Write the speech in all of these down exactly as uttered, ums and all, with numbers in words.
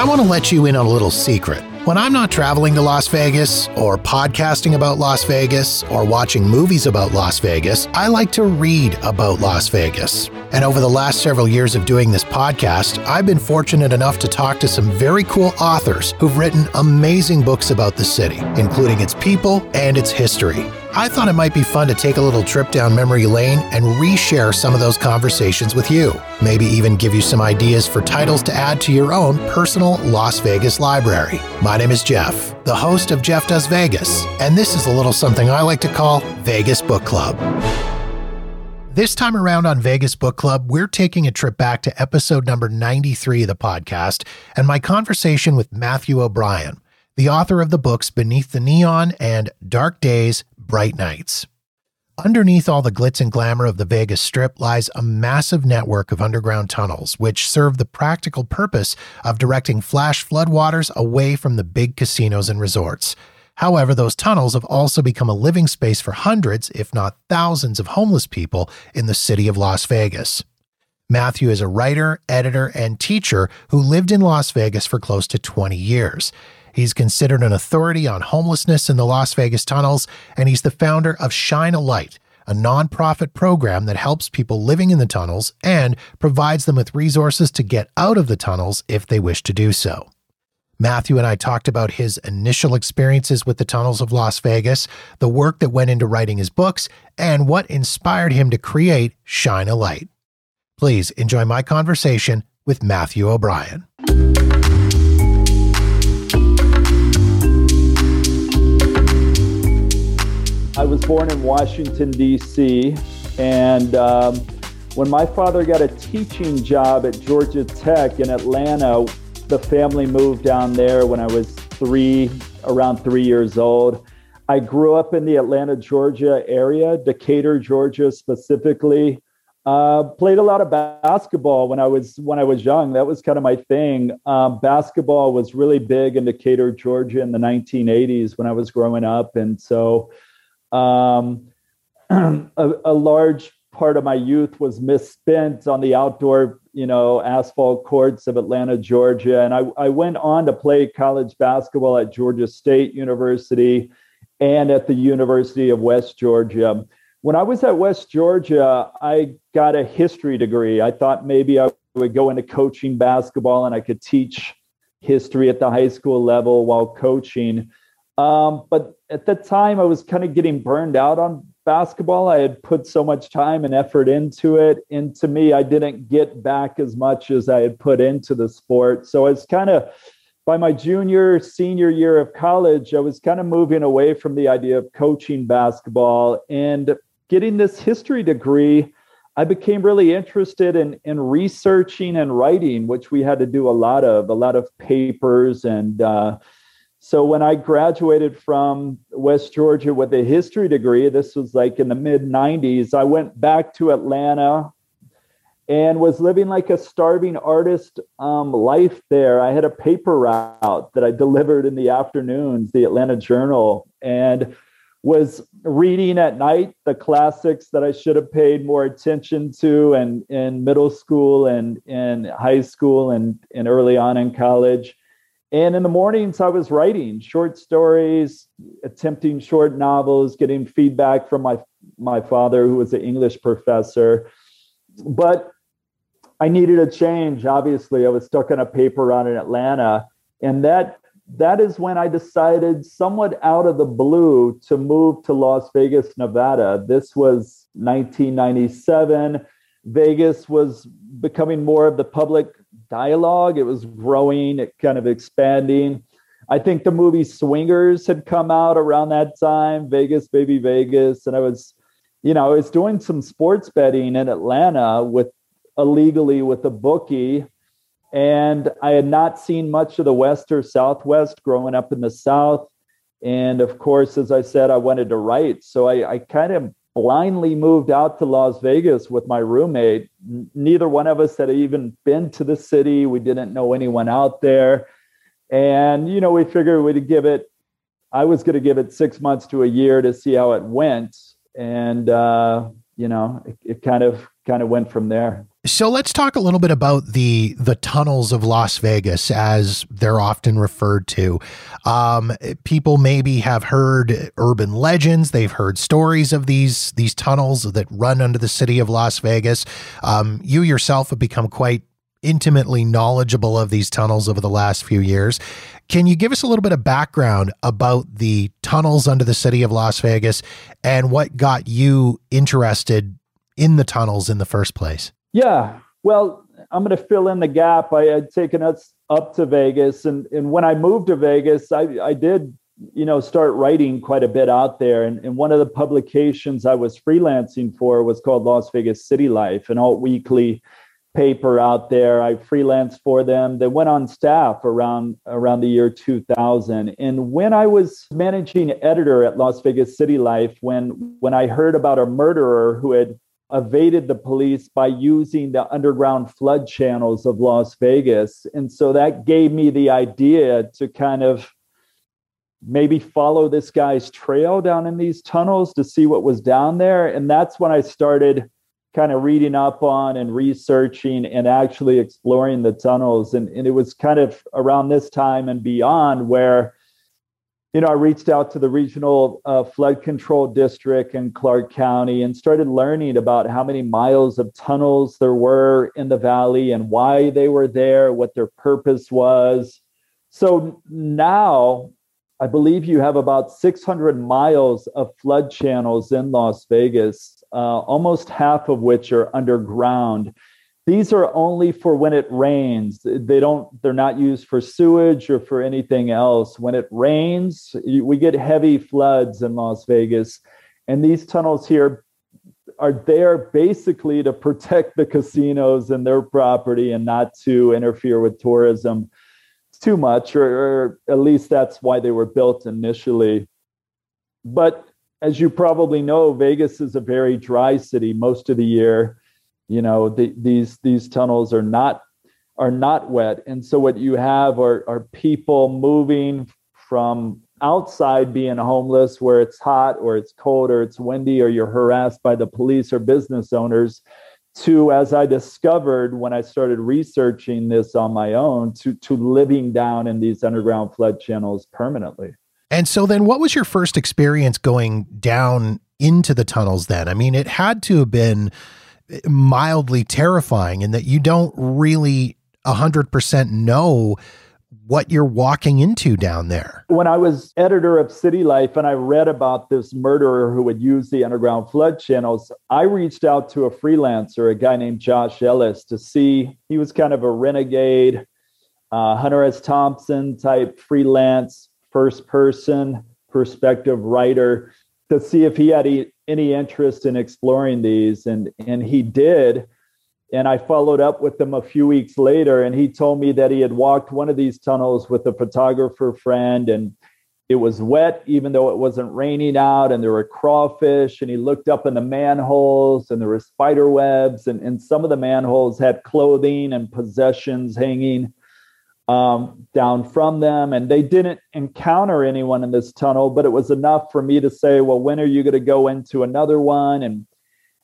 I want to let you in on a little secret. When I'm not traveling to Las Vegas, or podcasting about Las Vegas, or watching movies about Las Vegas, I like to read about Las Vegas. And over the last several years of doing this podcast, I've been fortunate enough to talk to some very cool authors who've written amazing books about the city, including its people and its history. I thought it might be fun to take a little trip down memory lane and reshare some of those conversations with you. Maybe even give you some ideas for titles to add to your own personal Las Vegas library. My name is Jeff, the host of Jeff Does Vegas, and this is a little something I like to call Vegas Book Club. This time around on Vegas Book Club, we're taking a trip back to episode number ninety-three of the podcast and my conversation with Matthew O'Brien, the author of the books Beneath the Neon and Dark Days, Bright Nights. Underneath all the glitz and glamour of the Vegas Strip lies a massive network of underground tunnels, which serve the practical purpose of directing flash floodwaters away from the big casinos and resorts. However, those tunnels have also become a living space for hundreds, if not thousands, of homeless people in the city of Las Vegas. Matthew is a writer, editor, and teacher who lived in Las Vegas for close to twenty years. He's considered an authority on homelessness in the Las Vegas tunnels, and he's the founder of Shine a Light, a nonprofit program that helps people living in the tunnels and provides them with resources to get out of the tunnels if they wish to do so. Matthew and I talked about his initial experiences with the tunnels of Las Vegas, the work that went into writing his books, and what inspired him to create Shine a Light. Please enjoy my conversation with Matthew O'Brien. I was born in Washington, D C, and um, when my father got a teaching job at Georgia Tech in Atlanta, the family moved down there when I was three, around three years old. I grew up in the Atlanta, Georgia area, Decatur, Georgia specifically. Uh, played a lot of basketball when I was when I was young. That was kind of my thing. Um, basketball was really big in Decatur, Georgia in the nineteen eighties when I was growing up, and so. Um, a, a large part of my youth was misspent on the outdoor, you know, asphalt courts of Atlanta, Georgia. And I, I went on to play college basketball at Georgia State University and at the University of West Georgia. When I was at West Georgia, I got a history degree. I thought maybe I would go into coaching basketball and I could teach history at the high school level while coaching. Um, but at that time, I was kind of getting burned out on basketball. I had put so much time and effort into it. And to me, I didn't get back as much as I had put into the sport. So I was kind of, by my junior, senior year of college, I was kind of moving away from the idea of coaching basketball. And getting this history degree, I became really interested in, in researching and writing, which we had to do a lot of, a lot of papers and, uh, So when I graduated from West Georgia with a history degree, this was like in the mid nineties, I went back to Atlanta and was living like a starving artist um, life there. I had a paper route that I delivered in the afternoons, the Atlanta Journal, and was reading at night the classics that I should have paid more attention to and in middle school and in high school and, and early on in college. And in the mornings, I was writing short stories, attempting short novels, getting feedback from my, my father, who was an English professor. But I needed a change, obviously. I was stuck on a paper route in Atlanta. And that that is when I decided, somewhat out of the blue, to move to Las Vegas, Nevada. This was nineteen ninety-seven. Vegas was becoming more of the public dialogue. It was growing, it kind of expanding. I think the movie Swingers had come out around that time, Vegas, Baby Vegas. And I was, you know, I was doing some sports betting in Atlanta with illegally with a bookie. And I had not seen much of the West or Southwest growing up in the South. And of course, as I said, I wanted to write. So I, I kind of blindly moved out to Las Vegas with my roommate. Neither one of us had even been to the city. We didn't know anyone out there. And, you know, we figured we'd give it, I was going to give it six months to a year to see how it went. And, uh, you know, it, it kind of, kind of went from there. So let's talk a little bit about the the tunnels of Las Vegas, as they're often referred to. Um, people maybe have heard urban legends. They've heard stories of these these tunnels that run under the city of Las Vegas. Um, you yourself have become quite intimately knowledgeable of these tunnels over the last few years. Can you give us a little bit of background about the tunnels under the city of Las Vegas and what got you interested in the tunnels in the first place? Yeah, well, I'm going to fill in the gap. I had taken us up to Vegas, and, and when I moved to Vegas, I, I did, you know, start writing quite a bit out there. And, and one of the publications I was freelancing for was called Las Vegas City Life, an alt-weekly paper out there. I freelanced for them. They went on staff around around the year two thousand. And when I was managing editor at Las Vegas City Life, when when I heard about a murderer who had evaded the police by using the underground flood channels of Las Vegas. And so that gave me the idea to kind of maybe follow this guy's trail down in these tunnels to see what was down there. And that's when I started kind of reading up on and researching and actually exploring the tunnels. And, and it was kind of around this time and beyond where, you know, I reached out to the regional uh, flood control district in Clark County and started learning about how many miles of tunnels there were in the valley and why they were there, what their purpose was. So now I believe you have about six hundred miles of flood channels in Las Vegas, uh, almost half of which are underground. These are only for when it rains. They don't, they're not used for sewage or for anything else. When it rains, we get heavy floods in Las Vegas. And these tunnels here are there basically to protect the casinos and their property and not to interfere with tourism too much, or, or at least that's why they were built initially. But as you probably know, Vegas is a very dry city most of the year. You know, the, these these tunnels are not are not wet. And so what you have are, are people moving from outside being homeless where it's hot or it's cold or it's windy or you're harassed by the police or business owners to, as I discovered when I started researching this on my own, to, to living down in these underground flood channels permanently. And so then what was your first experience going down into the tunnels then? I mean, it had to have been mildly terrifying in that you don't really a hundred percent know what you're walking into down there. When I was editor of City Life and I read about this murderer who would use the underground flood channels, I reached out to a freelancer, a guy named Josh Ellis, to see, he was kind of a renegade, uh, Hunter S. Thompson type freelance, first person perspective writer, to see if he had e- any interest in exploring these. And, and he did. And I followed up with him a few weeks later, and he told me that he had walked one of these tunnels with a photographer friend, and it was wet, even though it wasn't raining out, and there were crawfish, and he looked up in the manholes, and there were spider webs, and, and some of the manholes had clothing and possessions hanging Um, down from them. And they didn't encounter anyone in this tunnel, but it was enough for me to say, well, when are you going to go into another one? And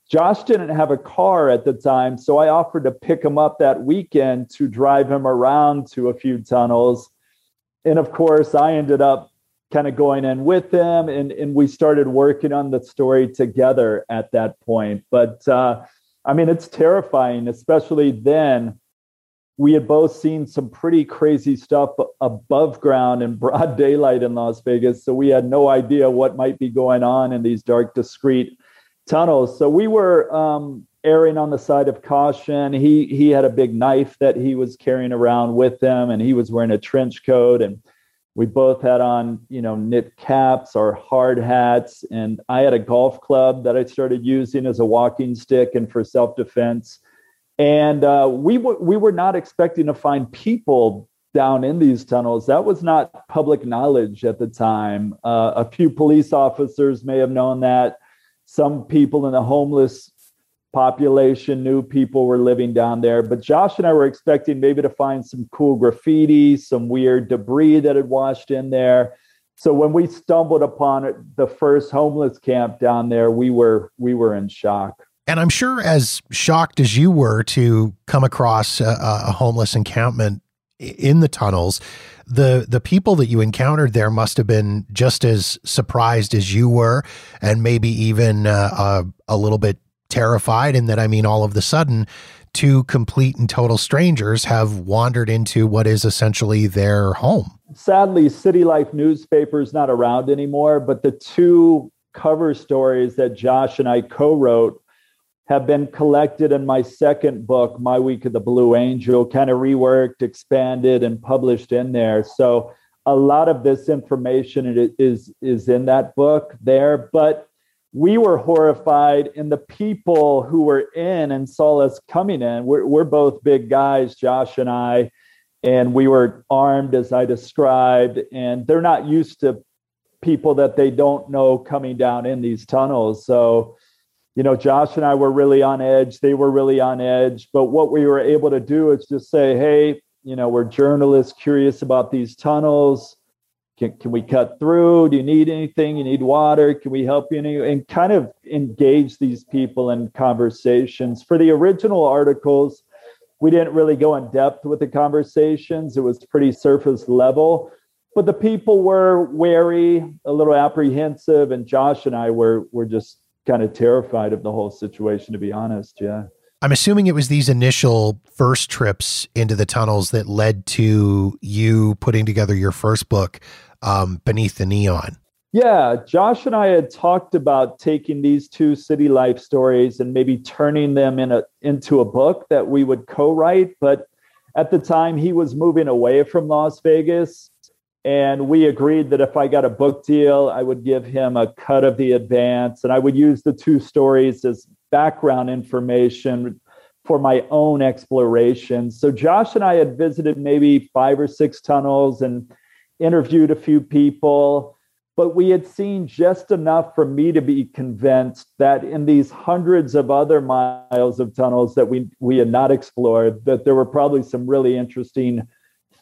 Josh didn't have a car at the time, so I offered to pick him up that weekend to drive him around to a few tunnels. And of course, I ended up kind of going in with him, and, and we started working on the story together at that point. But uh, I mean, it's terrifying, especially then. We had both seen some pretty crazy stuff above ground in broad daylight in Las Vegas. So we had no idea what might be going on in these dark, discreet tunnels. So we were um, erring on the side of caution. He he had a big knife that he was carrying around with him, and he was wearing a trench coat. And we both had on, you know, knit caps or hard hats. And I had a golf club that I started using as a walking stick and for self-defense. And uh, we, w- we were not expecting to find people down in these tunnels. That was not public knowledge at the time. Uh, a few police officers may have known that. Some people in the homeless population knew people were living down there. But Josh and I were expecting maybe to find some cool graffiti, some weird debris that had washed in there. So when we stumbled upon it, the first homeless camp down there, we were we were in shock. And I'm sure as shocked as you were to come across a, a homeless encampment in the tunnels, the the people that you encountered there must have been just as surprised as you were, and maybe even uh, uh, a little bit terrified. And that, I mean, all of a sudden, two complete and total strangers have wandered into what is essentially their home. Sadly, City Life newspaper is not around anymore, but the two cover stories that Josh and I co-wrote have been collected in my second book, My Week of the Blue Angel, kind of reworked, expanded, and published in there. So a lot of this information is, is in that book there. But we were horrified, and the people who were in and saw us coming in, we're, we're both big guys, Josh and I, and we were armed, as I described, and they're not used to people that they don't know coming down in these tunnels. So, you know, Josh and I were really on edge. They were really on edge. But what we were able to do is just say, hey, you know, we're journalists curious about these tunnels. Can, can we cut through? Do you need anything? You need water? Can we help you? And kind of engage these people in conversations. For the original articles, we didn't really go in depth with the conversations. It was pretty surface level. But the people were wary, a little apprehensive, and Josh and I were were just kind of terrified of the whole situation, to be honest. Yeah. I'm assuming it was these initial first trips into the tunnels that led to you putting together your first book, um, Beneath the Neon. Yeah. Josh and I had talked about taking these two City Life stories and maybe turning them in a, into a book that we would co-write. But at the time, he was moving away from Las Vegas. And we agreed that if I got a book deal, I would give him a cut of the advance, and I would use the two stories as background information for my own exploration. So Josh and I had visited maybe five or six tunnels and interviewed a few people, but we had seen just enough for me to be convinced that in these hundreds of other miles of tunnels that we, we had not explored, that there were probably some really interesting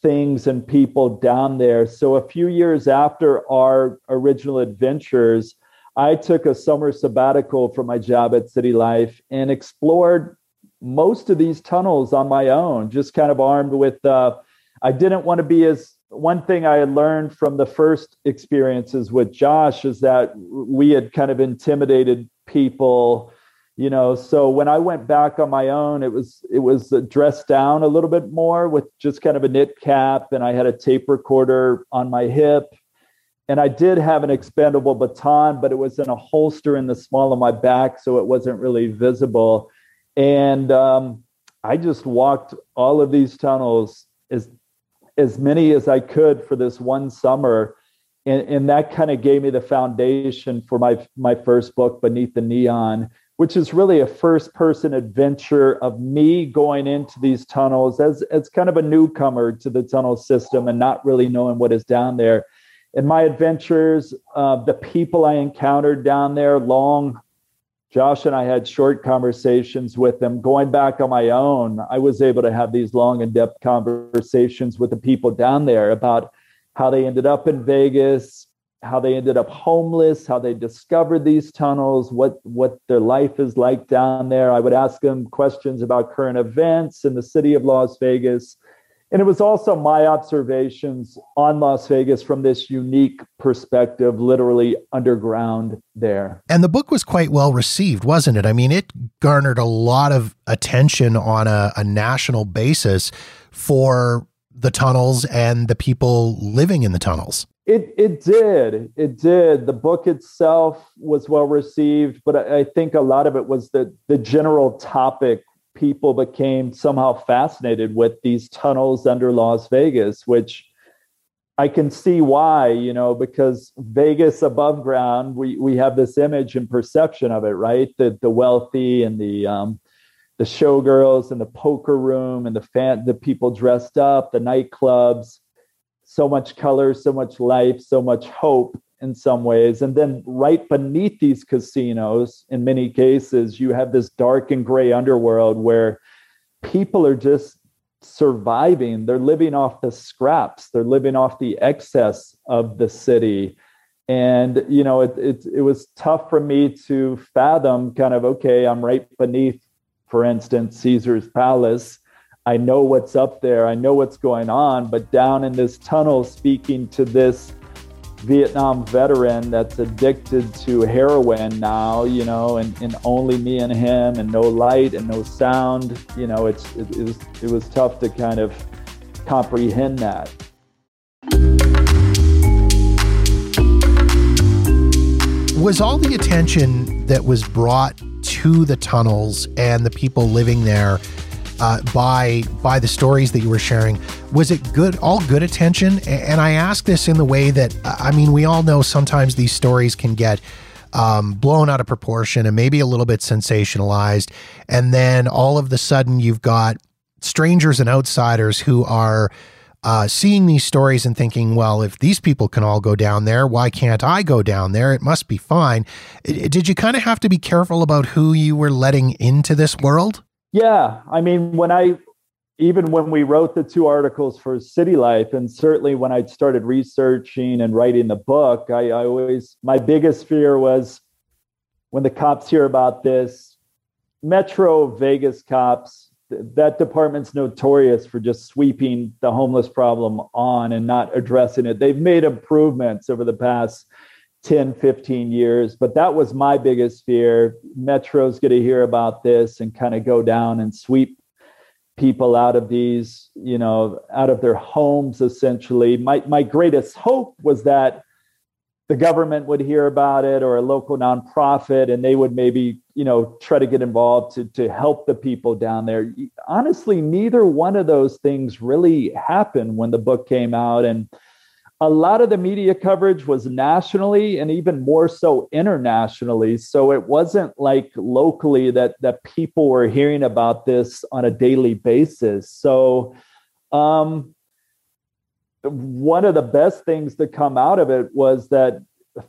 things and people down there. So a few years after our original adventures, I took a summer sabbatical from my job at City Life and explored most of these tunnels on my own, just kind of armed with, uh, I didn't want to be as, one thing I had learned from the first experiences with Josh is that we had kind of intimidated people, you know, so when I went back on my own, it was it was dressed down a little bit more with just kind of a knit cap, and I had a tape recorder on my hip, and I did have an expendable baton, but it was in a holster in the small of my back, so it wasn't really visible. And um, I just walked all of these tunnels as as many as I could for this one summer. And, and that kind of gave me the foundation for my my first book, Beneath the Neon, which is really a first-person adventure of me going into these tunnels as, as kind of a newcomer to the tunnel system and not really knowing what is down there. And my adventures, uh, the people I encountered down there, long, Josh and I had short conversations with them. Going back on my own, I was able to have these long, in-depth conversations with the people down there about how they ended up in Vegas, how they ended up homeless, how they discovered these tunnels, what, what their life is like down there. I would ask them questions about current events in the city of Las Vegas. And it was also my observations on Las Vegas from this unique perspective, literally underground there. And the book was quite well received, wasn't it? I mean, it garnered a lot of attention on a, a national basis for the tunnels and the people living in the tunnels. It it did. It did. The book itself was well received, but I, I think a lot of it was the, the general topic. People became somehow fascinated with these tunnels under Las Vegas, which I can see why, you know, because Vegas above ground, we, we have this image and perception of it, right? The, the wealthy and the um, the showgirls and the poker room and the fan, the people dressed up, the nightclubs. So much color, so much life, so much hope in some ways. And then right beneath these casinos, in many cases, you have this dark and gray underworld where people are just surviving. They're living off the scraps. They're living off the excess of the city. And, you know, it, it, it was tough for me to fathom kind of, okay, I'm right beneath, for instance, Caesar's Palace. I know what's up there. I know what's going on. But down in this tunnel, speaking to this Vietnam veteran that's addicted to heroin now, you know, and, and only me and him and no light and no sound, you know, it's, it, it, was, it was tough to kind of comprehend that. Was all the attention that was brought to the tunnels and the people living there uh, by by the stories that you were sharing, was it good, all good attention? And I ask this in the way that, I mean, we all know sometimes these stories can get um, blown out of proportion and maybe a little bit sensationalized. And then all of the sudden you've got strangers and outsiders who are Uh, seeing these stories and thinking, well, if these people can all go down there, why can't I go down there? It must be fine. It, it, did you kind of have to be careful about who you were letting into this world? Yeah. I mean, when I, even when we wrote the two articles for City Life, and certainly when I started researching and writing the book, I, I always, my biggest fear was when the cops hear about this, Metro Vegas cops, that department's notorious for just sweeping the homeless problem on and not addressing it. They've made improvements over the past ten, fifteen years, but that was my biggest fear. Metro's going to hear about this and kind of go down and sweep people out of these, you know, out of their homes, essentially. My, my greatest hope was that the government would hear about it, or a local nonprofit, and they would maybe, you know, try to get involved to, to help the people down there. Honestly, neither one of those things really happened when the book came out. And a lot of the media coverage was nationally and even more so internationally. So it wasn't like locally that, that people were hearing about this on a daily basis. So, um, one of the best things to come out of it was that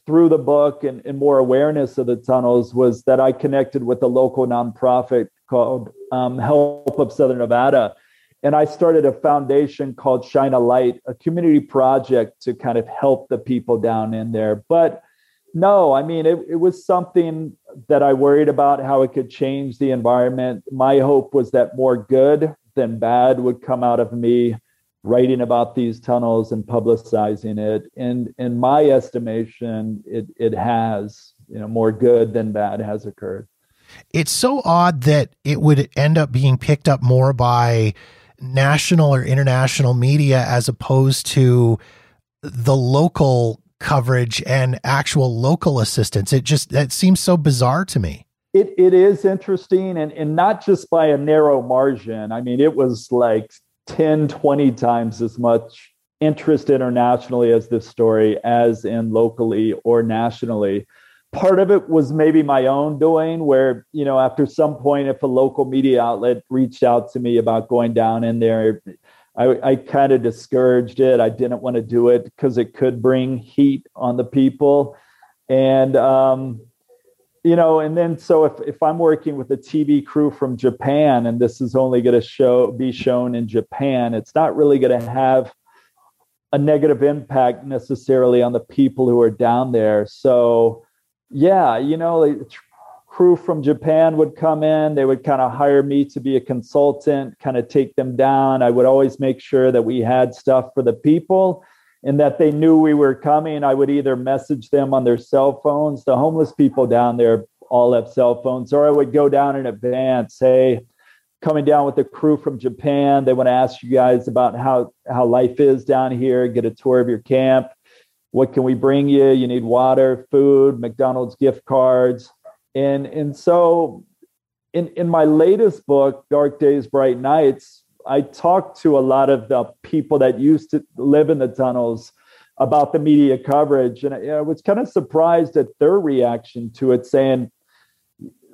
through the book and, and more awareness of the tunnels was that I connected with a local nonprofit called um, Help of Southern Nevada. And I started a foundation called Shine a Light, a community project to kind of help the people down in there. But no, I mean, it, it was something that I worried about how it could change the environment. My hope was that more good than bad would come out of me writing about these tunnels and publicizing it. And in my estimation, it it has, you know, more good than bad has occurred. It's so odd that it would end up being picked up more by national or international media as opposed to the local coverage and actual local assistance. It just, that seems so bizarre to me. It It is interesting, and, and not just by a narrow margin. I mean, it was like ten, twenty times as much interest internationally as this story as in locally or nationally. Part of it was maybe my own doing, where, you know, after some point, if a local media outlet reached out to me about going down in there, I, I kind of discouraged it. I didn't want to do it because it could bring heat on the people. And, um, you know, and then so if, if I'm working with a T V crew from Japan and this is only going to show be shown in Japan, it's not really going to have a negative impact necessarily on the people who are down there. So, yeah, you know, a t- crew from Japan would come in. They would kind of hire me to be a consultant, kind of take them down. I would always make sure that we had stuff for the people and that they knew we were coming. I would either message them on their cell phones. The homeless people down there all have cell phones. Or I would go down in advance, hey, coming down with a crew from Japan. They want to ask you guys about how, how life is down here, get a tour of your camp. What can we bring you? You need water, food, McDonald's gift cards. And, and so in, in my latest book, Dark Days, Bright Nights, I talked to a lot of the people that used to live in the tunnels about the media coverage. And I, I was kind of surprised at their reaction to it, saying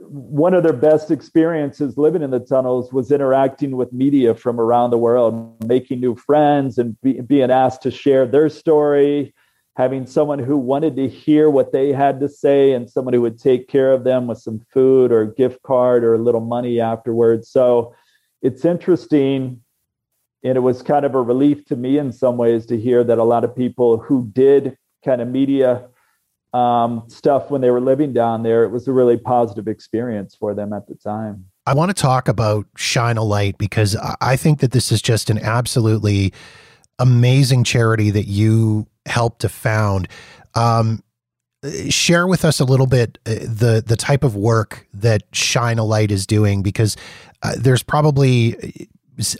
one of their best experiences living in the tunnels was interacting with media from around the world, making new friends and be, being asked to share their story, having someone who wanted to hear what they had to say and someone who would take care of them with some food or a gift card or a little money afterwards. So it's interesting, and it was kind of a relief to me in some ways to hear that a lot of people who did kind of media um, stuff when they were living down there. It was a really positive experience for them at the time. I want to talk about Shine a Light, because I think that this is just an absolutely amazing charity that you helped to found. Um, share with us a little bit the the type of work that Shine a Light is doing, because uh, there's probably,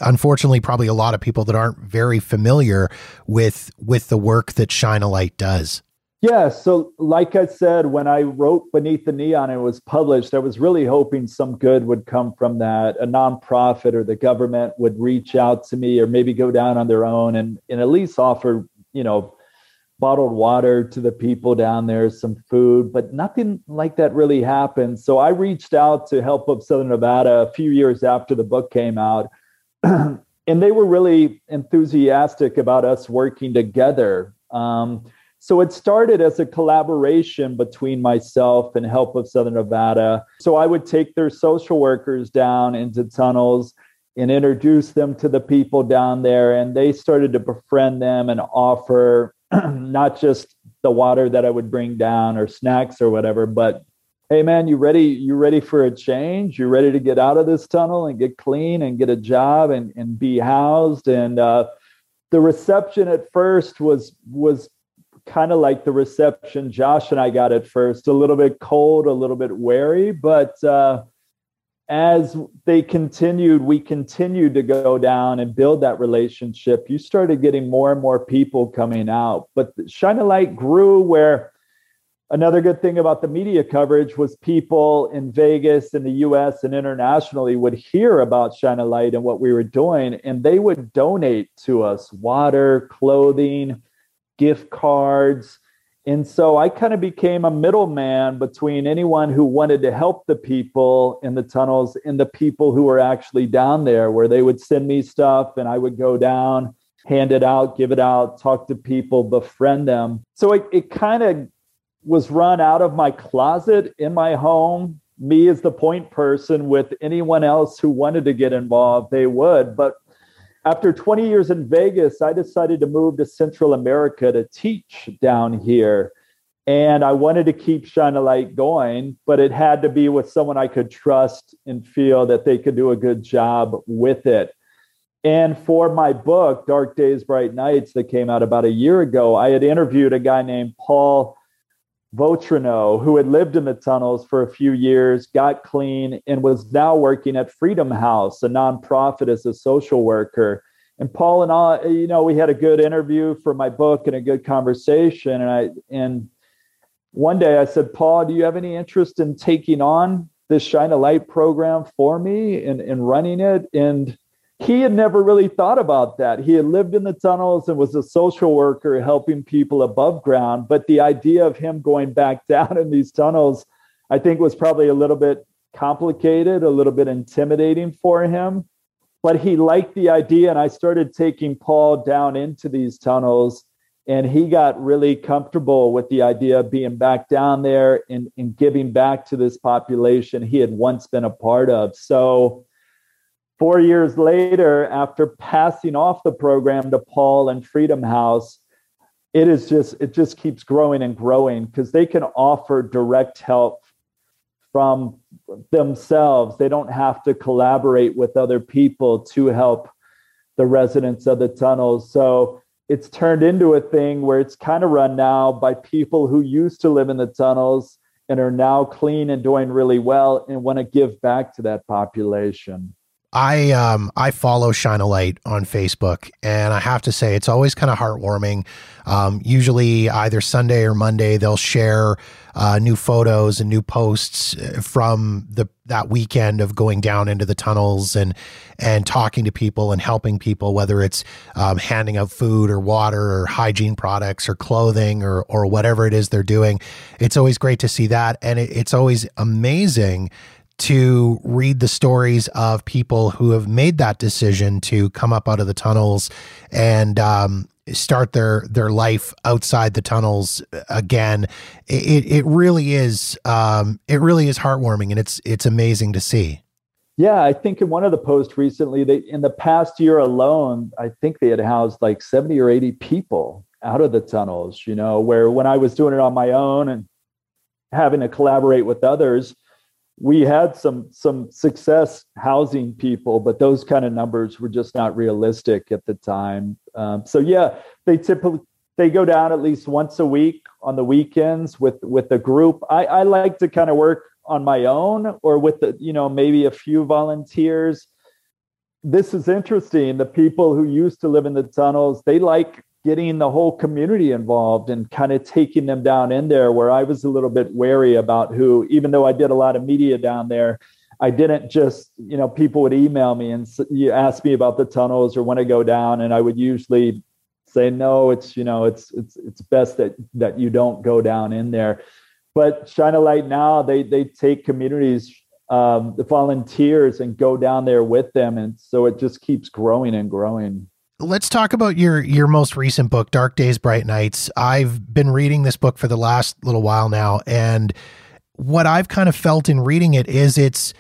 unfortunately, probably a lot of people that aren't very familiar with with the work that Shine a Light does. Yeah. So like I said, when I wrote Beneath the Neon and it was published, I was really hoping some good would come from that. A nonprofit or the government would reach out to me, or maybe go down on their own and, and at least offer, you know, bottled water to the people down there, some food, but nothing like that really happened. So I reached out to Help of Southern Nevada a few years after the book came out. And they were really enthusiastic about us working together. Um, So it started as a collaboration between myself and Help of Southern Nevada. So I would take their social workers down into tunnels and introduce them to the people down there. And they started to befriend them and offer not just the water that I would bring down or snacks or whatever, but, hey, man, you ready? You ready for a change? You ready to get out of this tunnel and get clean and get a job and, and be housed? And uh, the reception at first was was kind of like the reception Josh and I got at first, a little bit cold, a little bit wary, but uh, as they continued, we continued to go down and build that relationship. You started getting more and more people coming out, but Shine a Light grew where another good thing about the media coverage was people in Vegas, in the U S and internationally would hear about Shine a Light and what we were doing, and they would donate to us water, clothing, gift cards. And so I kind of became a middleman between anyone who wanted to help the people in the tunnels and the people who were actually down there, where they would send me stuff and I would go down, hand it out, give it out, talk to people, befriend them. So it, it kind of was run out of my closet in my home, me as the point person, with anyone else who wanted to get involved, they would. But after twenty years in Vegas, I decided to move to Central America to teach down here. And I wanted to keep Shine a Light going, but it had to be with someone I could trust and feel that they could do a good job with it. And for my book, Dark Days, Bright Nights, that came out about a year ago, I had interviewed a guy named Paul Votrino, who had lived in the tunnels for a few years, got clean, and was now working at Freedom House, a nonprofit, as a social worker. And Paul and I, you know, we had a good interview for my book and a good conversation. And I, and one day I said, Paul, do you have any interest in taking on this Shine a Light program for me and, and running it? And he had never really thought about that. He had lived in the tunnels and was a social worker helping people above ground. But the idea of him going back down in these tunnels, I think, was probably a little bit complicated, a little bit intimidating for him. But he liked the idea. And I started taking Paul down into these tunnels. And he got really comfortable with the idea of being back down there and, and giving back to this population he had once been a part of. So four years later, after passing off the program to Paul and Freedom House, it is just it just keeps growing and growing, because they can offer direct help from themselves. They don't have to collaborate with other people to help the residents of the tunnels. So it's turned into a thing where it's kind of run now by people who used to live in the tunnels and are now clean and doing really well and want to give back to that population. I um I follow Shine a Light on Facebook, and I have to say it's always kind of heartwarming. Um, usually either Sunday or Monday, they'll share uh, new photos and new posts from the that weekend of going down into the tunnels and and talking to people and helping people, whether it's um, handing out food or water or hygiene products or clothing or or whatever it is they're doing. It's always great to see that, and it, it's always amazing to read the stories of people who have made that decision to come up out of the tunnels and um, start their, their life outside the tunnels again. It it really is um, it really is heartwarming, and it's it's amazing to see. Yeah, I think in one of the posts recently, they in the past year alone, I think they had housed like seventy or eighty people out of the tunnels, you know, where when I was doing it on my own and having to collaborate with others, we had some some success housing people, but those kind of numbers were just not realistic at the time. Um, so, yeah, they typically they go down at least once a week on the weekends with with a group. I, I like to kind of work on my own or with, the, you know, maybe a few volunteers. This is interesting. The people who used to live in the tunnels, they like getting the whole community involved and kind of taking them down in there, where I was a little bit wary about who, even though I did a lot of media down there, I didn't just, you know, people would email me and you ask me about the tunnels or when I go down. And I would usually say, no, it's, you know, it's, it's, it's best that, that you don't go down in there. But Shine a Light now, they, they take communities, um, the volunteers, and go down there with them. And so it just keeps growing and growing. Let's talk about your your most recent book, Dark Days, Bright Nights. I've been reading this book for the last little while now, and what I've kind of felt in reading it is it's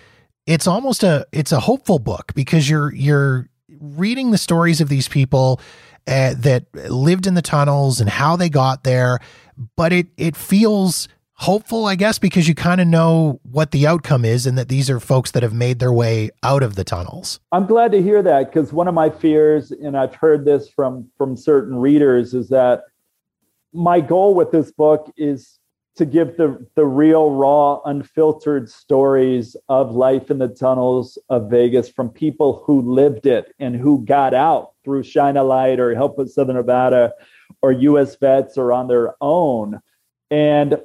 it's almost a it's a hopeful book, because you're you're reading the stories of these people uh, that lived in the tunnels and how they got there, but it it feels hopeful, I guess, because you kind of know what the outcome is and that these are folks that have made their way out of the tunnels. I'm glad to hear that, because one of my fears, and I've heard this from, from certain readers, is that my goal with this book is to give the, the real, raw, unfiltered stories of life in the tunnels of Vegas from people who lived it and who got out through Shine a Light or Help of Southern Nevada or U S Vets or on their own. And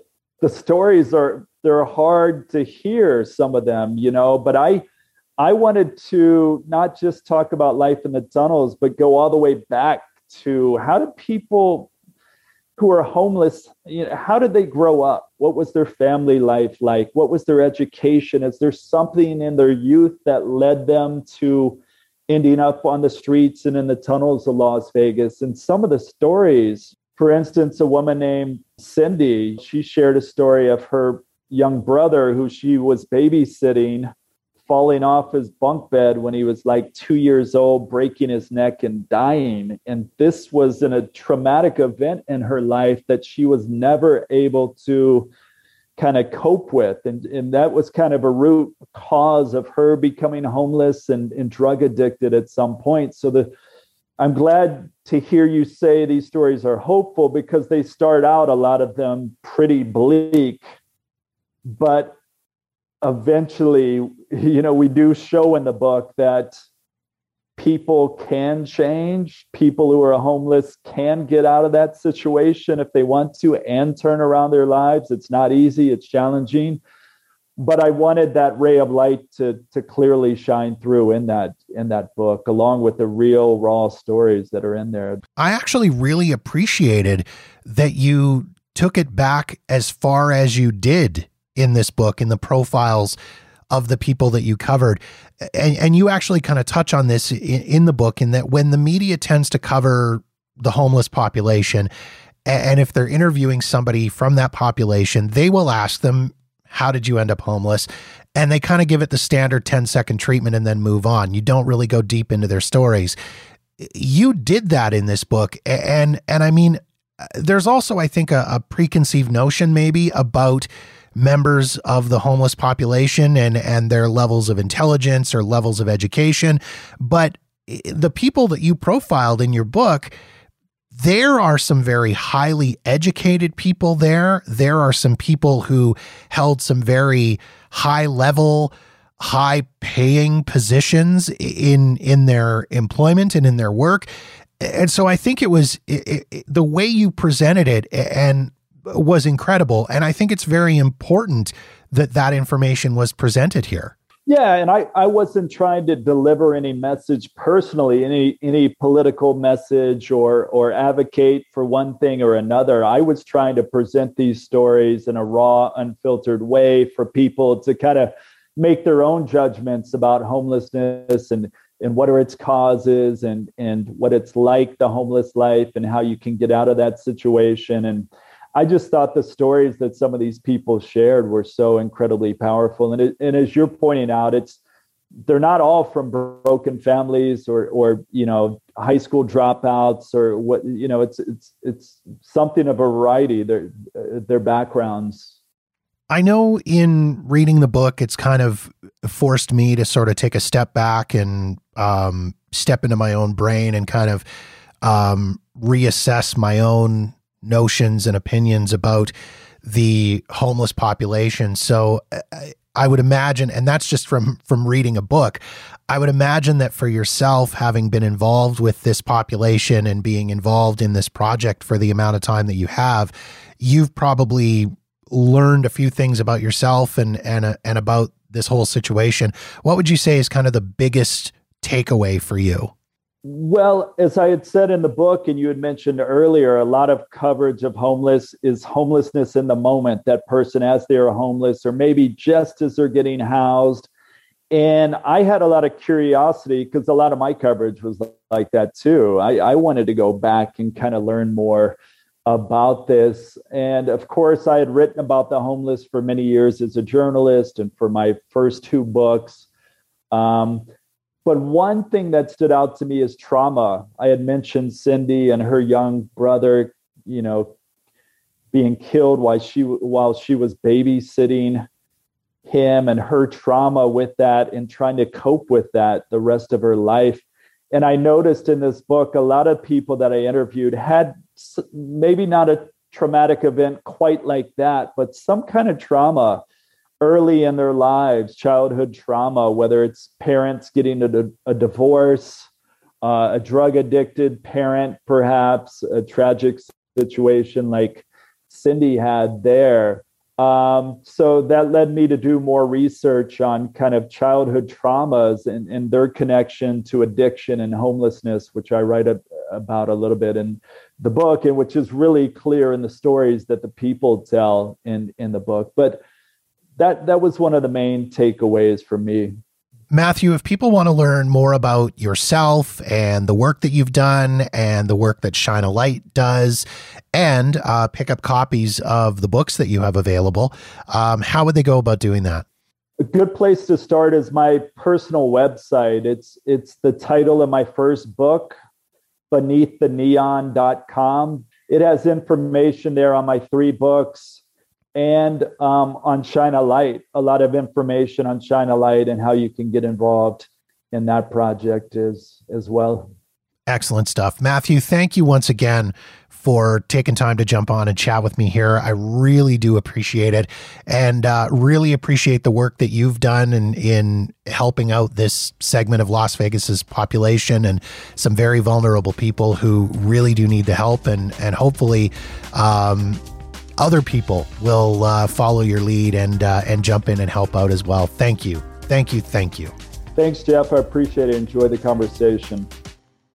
the stories are, they're hard to hear, some of them, you know, but I, I wanted to not just talk about life in the tunnels, but go all the way back to how do people who are homeless, you know, how did they grow up? What was their family life like? What was their education? Is there something in their youth that led them to ending up on the streets and in the tunnels of Las Vegas? And some of the stories, for instance, a woman named Cindy, she shared a story of her young brother who she was babysitting, falling off his bunk bed when he was like two years old, breaking his neck and dying. And this was in a traumatic event in her life that she was never able to kind of cope with. And, and that was kind of a root cause of her becoming homeless and, and drug addicted at some point. So the I'm glad to hear you say these stories are hopeful, because they start out, a lot of them, pretty bleak, but eventually, you know, we do show in the book that people can change. People who are homeless can get out of that situation if they want to and turn around their lives. It's not easy. It's challenging. But I wanted that ray of light to to clearly shine through in that in that book, along with the real raw stories that are in there. I actually really appreciated that you took it back as far as you did in this book, in the profiles of the people that you covered. And, and you actually kind of touch on this in, in the book, in that when the media tends to cover the homeless population, and if they're interviewing somebody from that population, they will ask them, how did you end up homeless? And they kind of give it the standard ten second treatment and then move on. You don't really go deep into their stories. You did that in this book. And, and I mean, there's also, I think, a, a preconceived notion maybe about members of the homeless population and, and their levels of intelligence or levels of education. But the people that you profiled in your book, there are some very highly educated people there. There are some people who held some very high level, high paying positions in, in their employment and in their work. And so I think it was it, it, the way you presented it and was incredible. And I think it's very important that that information was presented here. Yeah, and I, I wasn't trying to deliver any message personally, any any political message or or advocate for one thing or another. I was trying to present these stories in a raw, unfiltered way for people to kind of make their own judgments about homelessness and, and what are its causes and, and what it's like, the homeless life, and how you can get out of that situation. And I just thought the stories that some of these people shared were so incredibly powerful. And, it, and as you're pointing out, it's they're not all from broken families or, or, you know, high school dropouts or what, you know, it's, it's, it's something of a variety, their, their backgrounds. I know in reading the book, it's kind of forced me to sort of take a step back and, um, step into my own brain and kind of, um, reassess my own notions and opinions about the homeless population. So I, I would imagine, and that's just from, from reading a book, I would imagine that for yourself, having been involved with this population and being involved in this project for the amount of time that you have, you've probably learned a few things about yourself and, and, uh, and about this whole situation. What would you say is kind of the biggest takeaway for you? Well, as I had said in the book, and you had mentioned earlier, a lot of coverage of homeless is homelessness in the moment, that person as they're homeless or maybe just as they're getting housed. And I had a lot of curiosity because a lot of my coverage was like that too. I, I wanted to go back and kind of learn more about this. And of course, I had written about the homeless for many years as a journalist and for my first two books. Um, But one thing that stood out to me is trauma. I had mentioned Cindy and her young brother, you know, being killed while she while she was babysitting him, and her trauma with that and trying to cope with that the rest of her life. And I noticed in this book, a lot of people that I interviewed had maybe not a traumatic event quite like that, but some kind of trauma early in their lives, childhood trauma, whether it's parents getting a, a divorce, uh, a drug-addicted parent, perhaps, a tragic situation like Cindy had there. Um, so that led me to do more research on kind of childhood traumas and, and their connection to addiction and homelessness, which I write a, about a little bit in the book, and which is really clear in the stories that the people tell in, in the book. But That that was one of the main takeaways for me. Matthew, if people want to learn more about yourself and the work that you've done and the work that Shine a Light does and uh, pick up copies of the books that you have available, um, how would they go about doing that? A good place to start is my personal website. It's, it's the title of my first book, Beneath The Neon dot com. It has information there on my three books. And um, on Shine a Light, a lot of information on Shine a Light and how you can get involved in that project is as well. Excellent stuff. Matthew, thank you once again for taking time to jump on and chat with me here. I really do appreciate it, and uh, really appreciate the work that you've done in, in helping out this segment of Las Vegas's population and some very vulnerable people who really do need the help, and, and hopefully... Um, other people will uh, follow your lead and uh, and jump in and help out as well. Thank you. Thank you. Thank you. Thanks, Jeff. I appreciate it. Enjoy the conversation.